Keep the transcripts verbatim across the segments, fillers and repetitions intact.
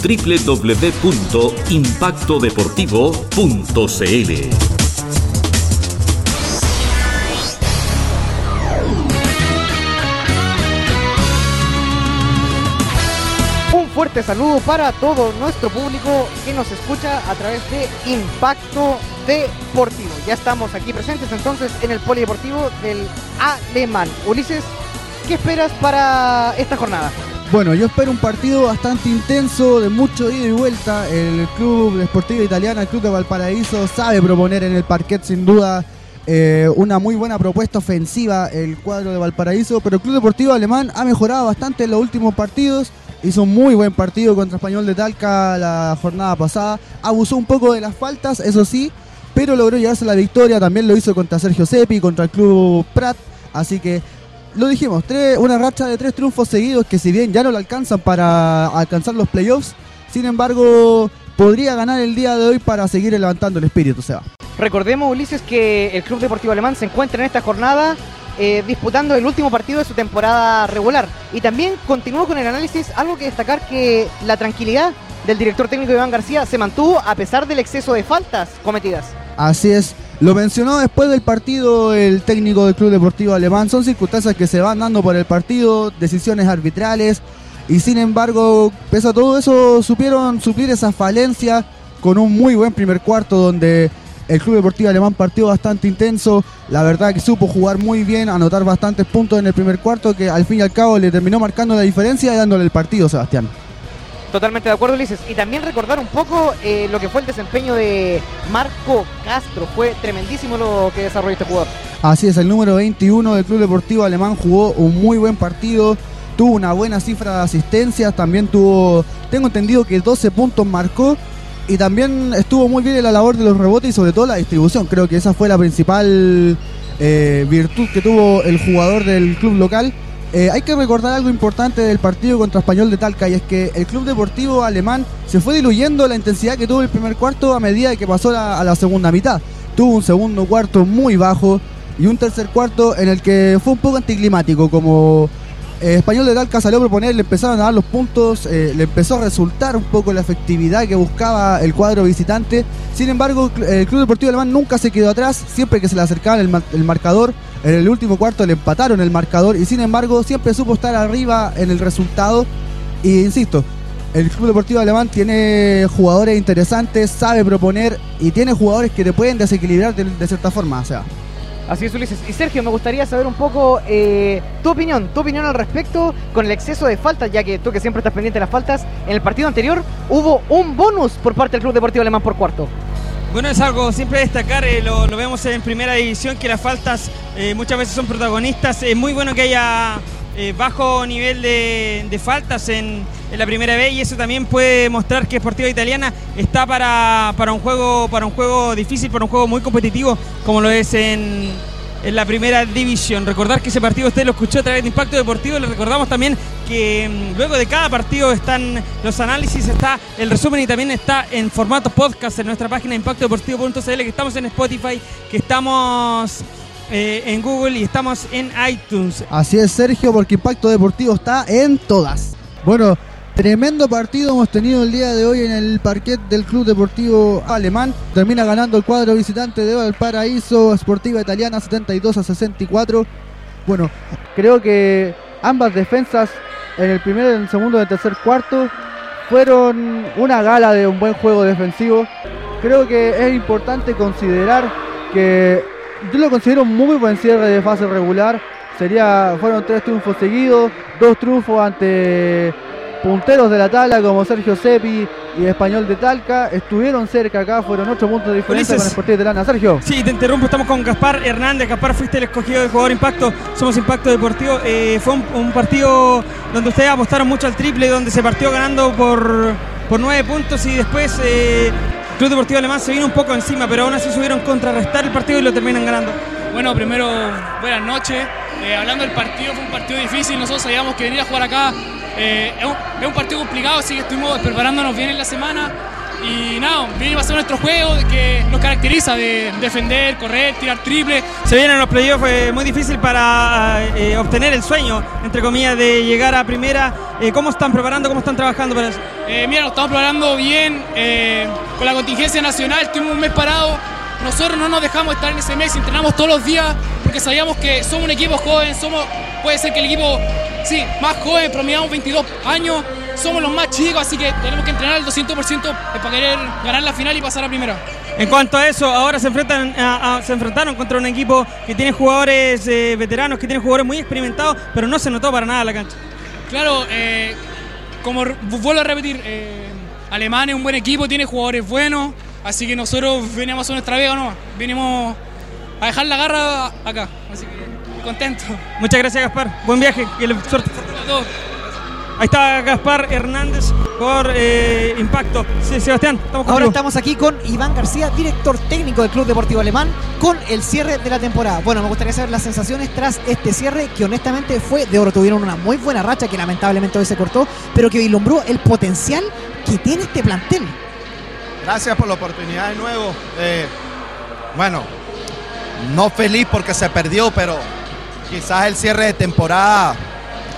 doble u doble u doble u punto impacto deportivo punto c l. Fuerte saludo para todo nuestro público que nos escucha a través de Impacto Deportivo. Ya estamos aquí presentes entonces en el Polideportivo del Alemán. Ulises, ¿qué esperas para esta jornada? Bueno, yo espero un partido bastante intenso, de mucho ida y vuelta. El Club Deportivo Italiano, el Club de Valparaíso, sabe proponer en el parquet sin duda eh, una muy buena propuesta ofensiva el cuadro de Valparaíso, pero el Club Deportivo Alemán ha mejorado bastante en los últimos partidos. Hizo un muy buen partido contra Español de Talca la jornada pasada. Abusó un poco de las faltas, eso sí, pero logró llevarse la victoria. También lo hizo contra Sergio Ceppi, contra el Club Prat. Así que, lo dijimos, tres, una racha de tres triunfos seguidos que si bien ya no lo alcanzan para alcanzar los playoffs, sin embargo, podría ganar el día de hoy para seguir levantando el espíritu, Seba. Recordemos, Ulises, que el Club Deportivo Alemán se encuentra en esta jornada Eh, disputando el último partido de su temporada regular. Y también continuó con el análisis, algo que destacar, que la tranquilidad del director técnico Iván García se mantuvo a pesar del exceso de faltas cometidas. Así es, lo mencionó después del partido el técnico del Club Deportivo Alemán. Son circunstancias que se van dando por el partido, decisiones arbitrales, y sin embargo, pese a todo eso, supieron suplir esa falencia con un muy buen primer cuarto donde el Club Deportivo Alemán partió bastante intenso. La verdad que supo jugar muy bien, anotar bastantes puntos en el primer cuarto, que al fin y al cabo le terminó marcando la diferencia y dándole el partido, Sebastián. Totalmente de acuerdo, Ulises. Y también recordar un poco eh, lo que fue el desempeño de Marco Castro. Fue tremendísimo lo que desarrolló este jugador. Así es, el número veintiuno del Club Deportivo Alemán jugó un muy buen partido. Tuvo una buena cifra de asistencias. También tuvo, tengo entendido que doce puntos marcó. Y también estuvo muy bien en la labor de los rebotes y sobre todo la distribución. Creo que esa fue la principal eh, virtud que tuvo el jugador del club local. Eh, hay que recordar algo importante del partido contra Español de Talca, y es que el Club Deportivo Alemán se fue diluyendo la intensidad que tuvo el primer cuarto a medida que pasó la, a la segunda mitad. Tuvo un segundo cuarto muy bajo y un tercer cuarto en el que fue un poco anticlimático. Como Eh, Español de Talca salió a proponer, le empezaron a dar los puntos, eh, le empezó a resultar un poco la efectividad que buscaba el cuadro visitante. Sin embargo, el Club Deportivo Alemán nunca se quedó atrás, siempre que se le acercaban el, ma- el marcador. En el último cuarto le empataron el marcador y sin embargo siempre supo estar arriba en el resultado. Y insisto, el Club Deportivo Alemán tiene jugadores interesantes, sabe proponer y tiene jugadores que te pueden desequilibrar de, de cierta forma, o sea. Así es, Ulises. Y Sergio, me gustaría saber un poco eh, tu opinión, tu opinión al respecto con el exceso de faltas, ya que tú que siempre estás pendiente de las faltas, en el partido anterior hubo un bonus por parte del Club Deportivo Alemán por cuarto. Bueno, es algo siempre destacar, eh, lo, lo vemos en primera división, que las faltas eh, muchas veces son protagonistas. Es muy bueno que haya eh, bajo nivel de, de faltas en, en la primera B, y eso también puede mostrar que Sportiva Italiana está para, para, un juego, para un juego difícil, para un juego muy competitivo, como lo es en, en la primera división. Recordar que ese partido usted lo escuchó a través de Impacto Deportivo. Le recordamos también que mmm, luego de cada partido están los análisis, está el resumen y también está en formato podcast en nuestra página impacto deportivo punto c l, que estamos en Spotify, que estamos eh, en Google y estamos en iTunes. Así es, Sergio, porque Impacto Deportivo está en todas. Bueno, tremendo partido hemos tenido el día de hoy en el parquet del Club Deportivo Alemán. Termina ganando el cuadro visitante de Valparaíso, Sportiva Italiana, setenta y dos a sesenta y cuatro. Bueno, creo que ambas defensas en el primero, en el segundo y en el tercer cuarto fueron una gala de un buen juego defensivo. Creo que es importante considerar que yo lo considero un muy buen cierre de fase regular. Sería, fueron tres triunfos seguidos, dos triunfos ante punteros de la tabla como Sergio Ceppi y Español de Talca. Estuvieron cerca acá, fueron ocho puntos de diferencia con el Sportiva Italiana. Sergio. Sí, te interrumpo, estamos con Gaspar Hernández. Gaspar, fuiste el escogido de jugador Impacto, somos Impacto Deportivo. Eh, fue un, un partido donde ustedes apostaron mucho al triple, donde se partió ganando por, por nueve puntos y después eh, el Club Deportivo Alemán se vino un poco encima, pero aún así subieron contrarrestar el partido y lo terminan ganando. Bueno, primero, buenas noches. Eh, hablando del partido, fue un partido difícil. Nosotros sabíamos que venir a jugar acá Eh, es, un, es un partido complicado, así que estuvimos preparándonos bien en la semana. Y nada, va a ser nuestro juego que nos caracteriza de defender, correr, tirar triple. Se vienen los playoffs eh, muy difícil para eh, obtener el sueño, entre comillas, de llegar a primera. Eh, ¿Cómo están preparando, cómo están trabajando para eso? Eh, mira, nos estamos preparando bien. Eh, con la contingencia nacional estuvimos un mes parado. Nosotros no nos dejamos estar en ese mes, entrenamos todos los días porque sabíamos que somos un equipo joven, somos, puede ser que el equipo sí, más joven, promediamos veintidós años. Somos los más chicos, así que tenemos que entrenar al doscientos por ciento para querer ganar la final y pasar a primera. En cuanto a eso, ahora se enfrentan a, a, se enfrentaron contra un equipo que tiene jugadores eh, veteranos, que tiene jugadores muy experimentados, pero no se notó para nada la cancha. Claro, eh, como vuelvo a repetir, eh, Alemán es un buen equipo, tiene jugadores buenos, así que nosotros venimos a nuestra vega nomás, venimos a dejar la garra acá, así que contento. Muchas gracias, Gaspar, buen viaje y suerte a todos. Ahí está Gaspar Hernández por eh, Impacto. Sí, Sebastián, estamos con Ahora tú. Estamos aquí con Iván García, director técnico del Club Deportivo Alemán, con el cierre de la temporada. Bueno, me gustaría saber las sensaciones tras este cierre, que honestamente fue de oro. Tuvieron una muy buena racha, que lamentablemente hoy se cortó, pero que vislumbró el potencial que tiene este plantel. Gracias por la oportunidad de nuevo. Eh, bueno, no feliz porque se perdió, pero quizás el cierre de temporada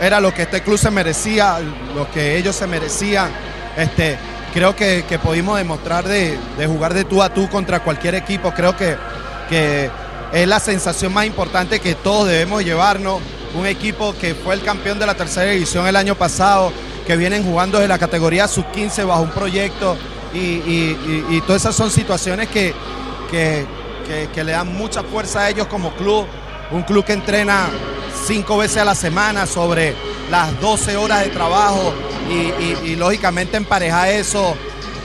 era lo que este club se merecía, lo que ellos se merecían. Este, creo que, que pudimos demostrar de, de jugar de tú a tú contra cualquier equipo. Creo que, que es la sensación más importante que todos debemos llevarnos. Un equipo que fue el campeón de la tercera división el año pasado, que vienen jugando de la categoría sub quince bajo un proyecto. Y, y, y, y todas esas son situaciones que, que, que, que le dan mucha fuerza a ellos como club. Un club que entrena cinco veces a la semana, sobre las doce horas de trabajo, y, y, y lógicamente empareja eso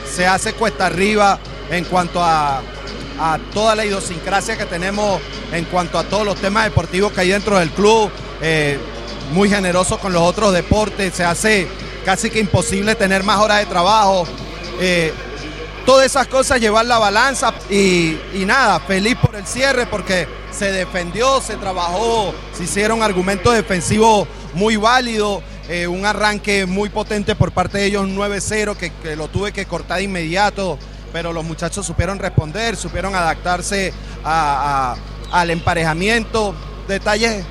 se hace cuesta arriba en cuanto a, a toda la idiosincrasia que tenemos, en cuanto a todos los temas deportivos que hay dentro del club, eh, muy generoso con los otros deportes, se hace casi que imposible tener más horas de trabajo, eh, todas esas cosas, llevar la balanza y, y nada, feliz por el cierre porque se defendió, se trabajó, se hicieron argumentos defensivos muy válidos, eh, un arranque muy potente por parte de ellos, nueve cero, que, que lo tuve que cortar de inmediato, pero los muchachos supieron responder, supieron adaptarse a, a, al emparejamiento. Detalles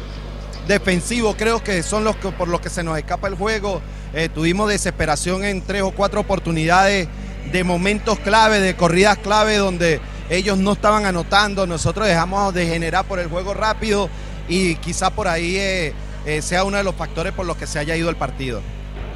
defensivos creo que son los que, por los que se nos escapa el juego. Eh, tuvimos desesperación en tres o cuatro oportunidades de momentos clave, de corridas clave donde ellos no estaban anotando, nosotros dejamos de generar por el juego rápido y quizá por ahí eh, eh, sea uno de los factores por los que se haya ido el partido.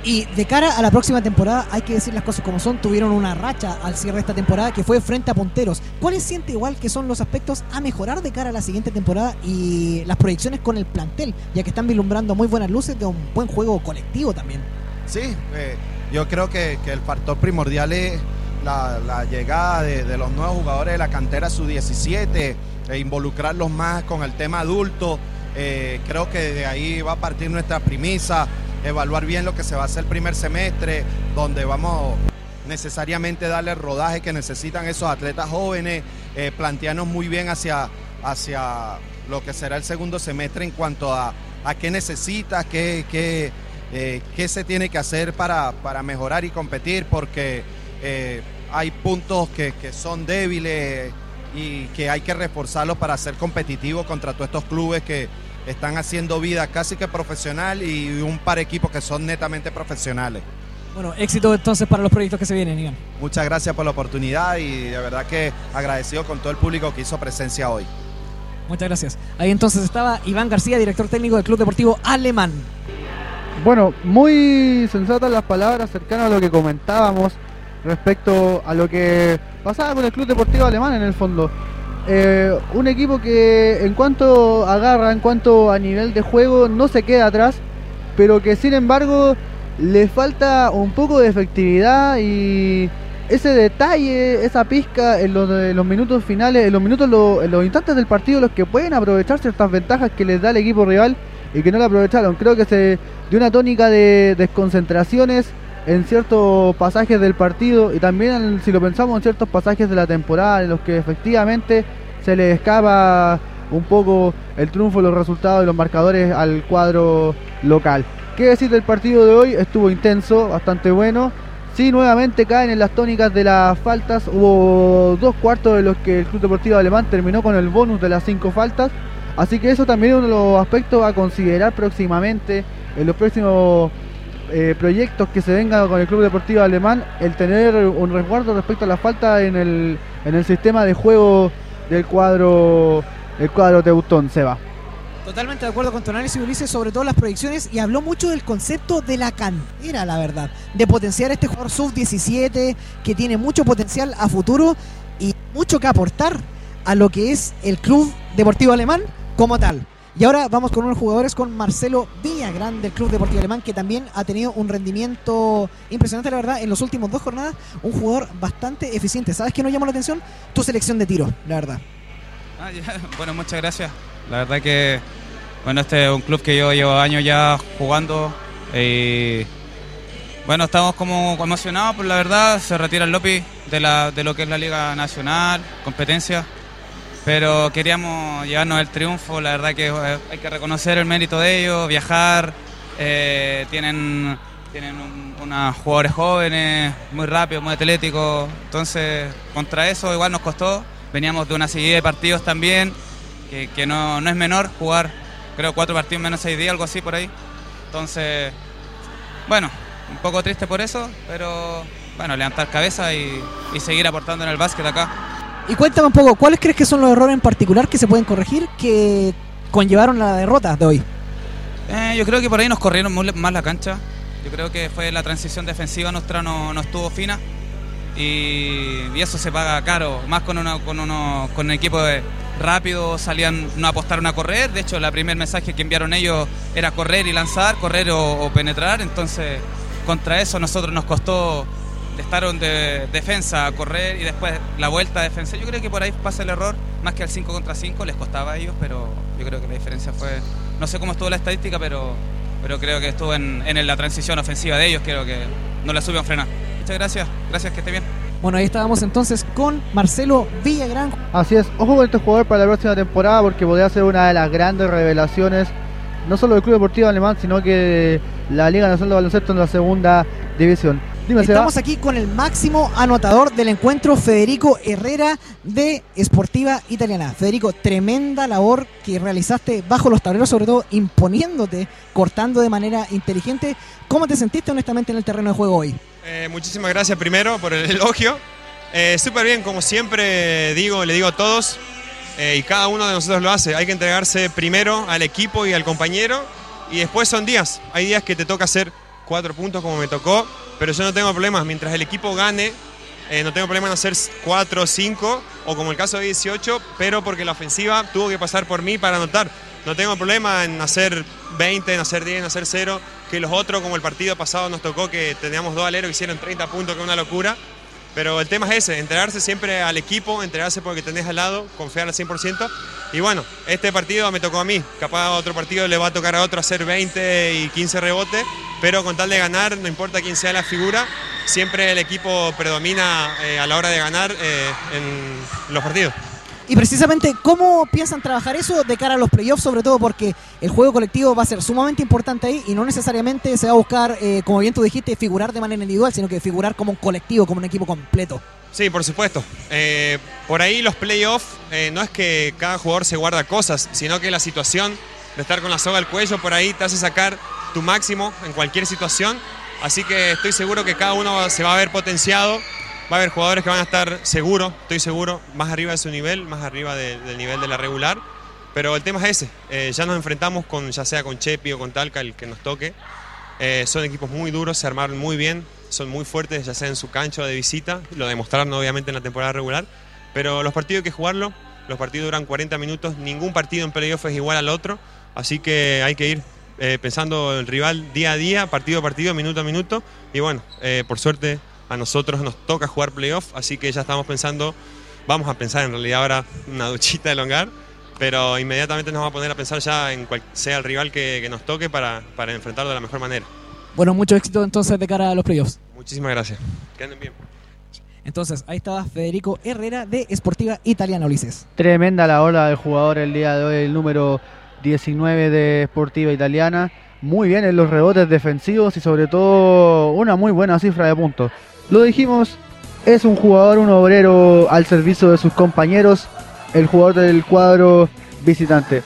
Y de cara a la próxima temporada, hay que decir las cosas como son, tuvieron una racha al cierre de esta temporada que fue frente a punteros. ¿Cuáles siente igual que son los aspectos a mejorar de cara a la siguiente temporada y las proyecciones con el plantel, ya que están vislumbrando muy buenas luces de un buen juego colectivo también? Sí, eh, yo creo que, que el factor primordial es La, la llegada de, de los nuevos jugadores de la cantera sub diecisiete, e involucrarlos más con el tema adulto. Eh, creo que de ahí va a partir nuestra premisa, evaluar bien lo que se va a hacer el primer semestre, donde vamos necesariamente darle el rodaje que necesitan esos atletas jóvenes, eh, plantearnos muy bien hacia, hacia lo que será el segundo semestre en cuanto a, a qué necesitas, qué, qué, eh, qué se tiene que hacer para, para mejorar y competir, porque Eh, hay puntos que, que son débiles y que hay que reforzarlos para ser competitivos contra todos estos clubes que están haciendo vida casi que profesional y un par de equipos que son netamente profesionales. Bueno, éxito entonces para los proyectos que se vienen, Iván. Muchas gracias por la oportunidad y de verdad que agradecido con todo el público que hizo presencia hoy. Muchas gracias. Ahí entonces estaba Iván García, director técnico del Club Deportivo Alemán. Bueno, muy sensatas las palabras, cercanas a lo que comentábamos respecto a lo que pasaba con el Club Deportivo Alemán en el fondo. Eh, un equipo que en cuanto agarra, en cuanto a nivel de juego, no se queda atrás, pero que sin embargo le falta un poco de efectividad y ese detalle, esa pizca en los, en los minutos finales, en los minutos, lo, en los instantes del partido, los que pueden aprovechar ciertas ventajas que les da el equipo rival y que no la aprovecharon. Creo que se dio una tónica de desconcentraciones en ciertos pasajes del partido y también, si lo pensamos, en ciertos pasajes de la temporada en los que efectivamente se le escapa un poco el triunfo, los resultados y los marcadores al cuadro local. ¿Qué decir del partido de hoy? Estuvo intenso, bastante bueno, Sí, nuevamente caen en las tónicas de las faltas. Hubo dos cuartos de los que el Club Deportivo Alemán terminó con el bonus de las cinco faltas. Así que eso también es uno de los aspectos a considerar próximamente en los próximos eh, proyectos que se vengan con el Club Deportivo Alemán, el tener un resguardo respecto a la falta en el, en el sistema de juego del cuadro, el cuadro teutón, Seba. Totalmente de acuerdo con tu análisis, Ulises, sobre todo las proyecciones, y habló mucho del concepto de la cantera, la verdad, de potenciar a este jugador sub diecisiete que tiene mucho potencial a futuro y mucho que aportar a lo que es el Club Deportivo Alemán como tal. Y ahora vamos con unos jugadores, con Marcelo Villagrande del Club Deportivo Alemán, que también ha tenido un rendimiento impresionante, la verdad, en los últimos dos jornadas, un jugador bastante eficiente. ¿Sabes qué nos llamó la atención? Tu selección de tiros, la verdad. Ah, ya. Bueno, muchas gracias. La verdad que, bueno, este es un club que yo llevo años ya jugando y, bueno, estamos como emocionados, por la verdad. Se retira el Lopi de, la, de lo que es la Liga Nacional, competencia, pero queríamos llevarnos el triunfo. La verdad que hay que reconocer el mérito de ellos, viajar, eh, tienen, tienen un, unos jugadores jóvenes, muy rápidos, muy atléticos, entonces contra eso igual nos costó. Veníamos de una serie de partidos también, que, que no, no es menor jugar, creo, cuatro partidos menos seis días, algo así por ahí. Entonces, bueno, un poco triste por eso, pero bueno, levantar cabeza y, y seguir aportando en el básquet acá. Y cuéntame un poco, ¿cuáles crees que son los errores en particular que se pueden corregir que conllevaron la derrota de hoy? Eh, yo creo que por ahí nos corrieron muy, más la cancha. Yo creo que fue la transición defensiva nuestra, no, no estuvo fina, y, y eso se paga caro, más con, una, con, uno, con un equipo de rápido. Salían, no apostaron a correr. De hecho, el primer mensaje que enviaron ellos era correr y lanzar, correr o, o penetrar. Entonces, contra eso nosotros nos costó. Estaron de defensa a correr y después la vuelta a defensa. Yo creo que por ahí pasa el error, más que al cinco contra cinco les costaba a ellos, pero yo creo que la diferencia fue, no sé cómo estuvo la estadística, pero, pero creo que estuvo en, en la transición ofensiva de ellos, creo que no la supieron frenar. Muchas gracias, gracias, que esté bien. Bueno, ahí estábamos entonces con Marcelo Villagrán. Así es, ojo con este jugador para la próxima temporada, porque podría ser una de las grandes revelaciones, no solo del Club Deportivo Alemán, sino que la Liga Nacional de Baloncesto en la segunda división. Dime, estamos aquí con el máximo anotador del encuentro, Federico Herrera de Sportiva Italiana. Federico, tremenda labor que realizaste bajo los tableros, sobre todo imponiéndote, cortando de manera inteligente. ¿Cómo te sentiste honestamente en el terreno de juego hoy? Eh, muchísimas gracias primero por el elogio. Eh, Súper bien, como siempre digo, le digo a todos, eh, y cada uno de nosotros lo hace. Hay que entregarse primero al equipo y al compañero, y después son días. Hay días que te toca hacer cuatro puntos como me tocó, pero yo no tengo problemas. Mientras el equipo gane, eh, no tengo problemas en hacer cuatro o cinco, o como el caso de dieciocho, pero porque la ofensiva tuvo que pasar por mí para anotar. No tengo problema en hacer veinte, en hacer diez, en hacer cero, que los otros, como el partido pasado nos tocó, que teníamos dos aleros que hicieron treinta puntos, que es una locura. Pero el tema es ese, entregarse siempre al equipo, entregarse porque tenés al lado, confiar al cien por ciento. Y bueno, este partido me tocó a mí, capaz otro partido le va a tocar a otro hacer veinte y quince rebotes, pero con tal de ganar, no importa quién sea la figura, siempre el equipo predomina eh, a la hora de ganar eh, en los partidos. Y precisamente, ¿cómo piensan trabajar eso de cara a los playoffs? Sobre todo porque el juego colectivo va a ser sumamente importante ahí, y no necesariamente se va a buscar, eh, como bien tú dijiste, figurar de manera individual, sino que figurar como un colectivo, como un equipo completo. Sí, por supuesto. Eh, por ahí los playoffs, eh, no es que cada jugador se guarda cosas, sino que la situación de estar con la soga al cuello, por ahí te hace sacar tu máximo en cualquier situación. Así que estoy seguro que cada uno se va a ver potenciado. Va a haber jugadores que van a estar seguros, estoy seguro, más arriba de su nivel, más arriba de, del nivel de la regular. Pero el tema es ese, eh, ya nos enfrentamos con, ya sea con Chepi o con Talca, el que nos toque. Eh, son equipos muy duros, se armaron muy bien, son muy fuertes, ya sea en su cancha o de visita. Lo demostraron obviamente en la temporada regular, pero los partidos hay que jugarlo. Los partidos duran cuarenta minutos, ningún partido en playoff es igual al otro. Así que hay que ir eh, pensando el rival día a día, partido a partido, minuto a minuto. Y bueno, eh, por suerte, a nosotros nos toca jugar playoff, así que ya estamos pensando, vamos a pensar en realidad ahora una duchita de longar, pero inmediatamente nos vamos a poner a pensar ya en cual sea el rival que, que nos toque para, para enfrentarlo de la mejor manera. Bueno, mucho éxito entonces de cara a los playoffs. Muchísimas gracias. Que anden bien. Entonces, ahí estaba Federico Herrera de Sportiva Italiana, Ulises. Tremenda la ola del jugador el día de hoy, el número diecinueve de Sportiva Italiana. muy bien en los rebotes defensivos y sobre todo una muy buena cifra de puntos. Lo dijimos, es un jugador, un obrero al servicio de sus compañeros, el jugador del cuadro visitante.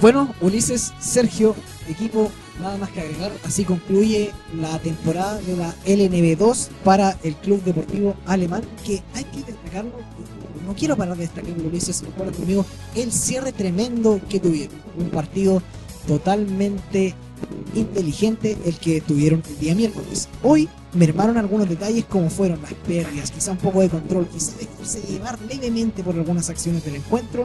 Bueno, Ulises, Sergio, equipo, nada más que agregar. Así concluye la temporada de la L N B dos para el Club Deportivo Alemán, que hay que destacarlo. No quiero parar de destacar, Ulises, recuerda conmigo el cierre tremendo que tuvieron. Un partido totalmente inteligente el que tuvieron el día miércoles. Hoy mermaron algunos detalles, como fueron las pérdidas, quizá un poco de control, quizá dejarse llevar levemente por algunas acciones del encuentro,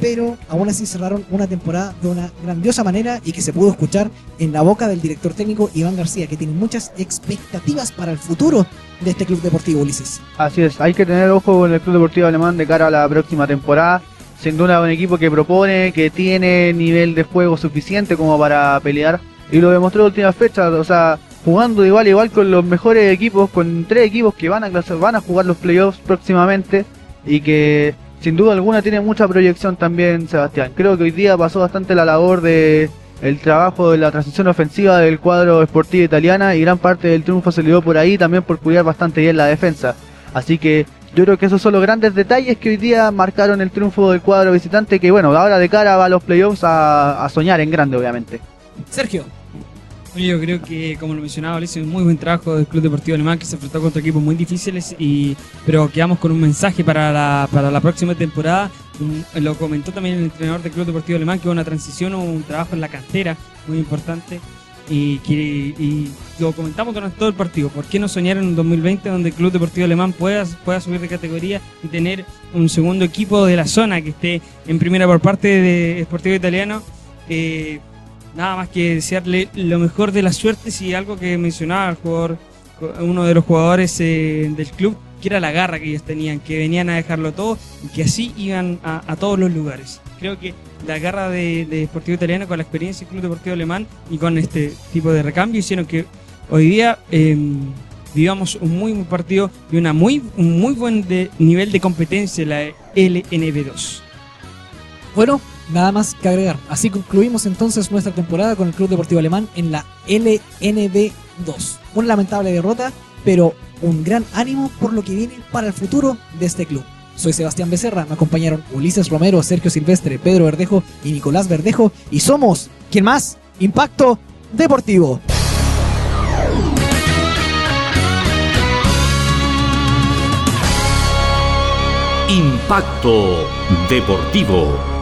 pero aún así cerraron una temporada de una grandiosa manera y que se pudo escuchar en la boca del director técnico Iván García, que tiene muchas expectativas para el futuro de este Club Deportivo, Ulises. Así es, hay que tener ojo con el Club Deportivo Alemán de cara a la próxima temporada. Sin duda un equipo que propone, que tiene nivel de juego suficiente como para pelear, y lo demostró en últimas fechas, o sea, jugando igual igual con los mejores equipos, con tres equipos que van a, van a jugar los playoffs próximamente y que sin duda alguna tiene mucha proyección también, Sebastián. Creo que hoy día pasó bastante la labor de el trabajo de la transición ofensiva del cuadro Sportiva Italiana, y gran parte del triunfo se le dio por ahí, también por cuidar bastante bien la defensa. Así que yo creo que esos son los grandes detalles que hoy día marcaron el triunfo del cuadro visitante, que bueno, ahora de cara a los playoffs a, a soñar en grande, obviamente. Sergio. Yo creo que, como lo mencionaba, Alex, un muy buen trabajo del Club Deportivo Alemán, que se enfrentó contra equipos muy difíciles, y pero quedamos con un mensaje para la, para la próxima temporada. Lo comentó también el entrenador del Club Deportivo Alemán, que hubo una transición o un trabajo en la cantera muy importante, y, que, y lo comentamos durante todo el partido. ¿Por qué no soñar en un dos mil veinte donde el Club Deportivo Alemán pueda, pueda subir de categoría y tener un segundo equipo de la zona que esté en primera por parte de Sportivo Italiano? Eh, Nada más que desearle lo mejor de la suerte. Si algo que mencionaba el jugador, uno de los jugadores eh, del club, que era la garra que ellos tenían, que venían a dejarlo todo y que así iban a, a todos los lugares. Creo que la garra de, de Sportivo Italiano, con la experiencia del Club Deportivo Alemán y con este tipo de recambio, hicieron que hoy día eh, vivamos un muy buen partido y una muy, un muy buen de, nivel de competencia la L N B dos. Bueno, nada más que agregar. Así concluimos entonces nuestra temporada con el Club Deportivo Alemán en la L N B dos. Una lamentable derrota, pero un gran ánimo por lo que viene para el futuro de este club. Soy Sebastián Becerra, me acompañaron Ulises Romero, Sergio Silvestre, Pedro Verdejo y Nicolás Verdejo, y somos, ¿quién más? Impacto Deportivo. Impacto Deportivo.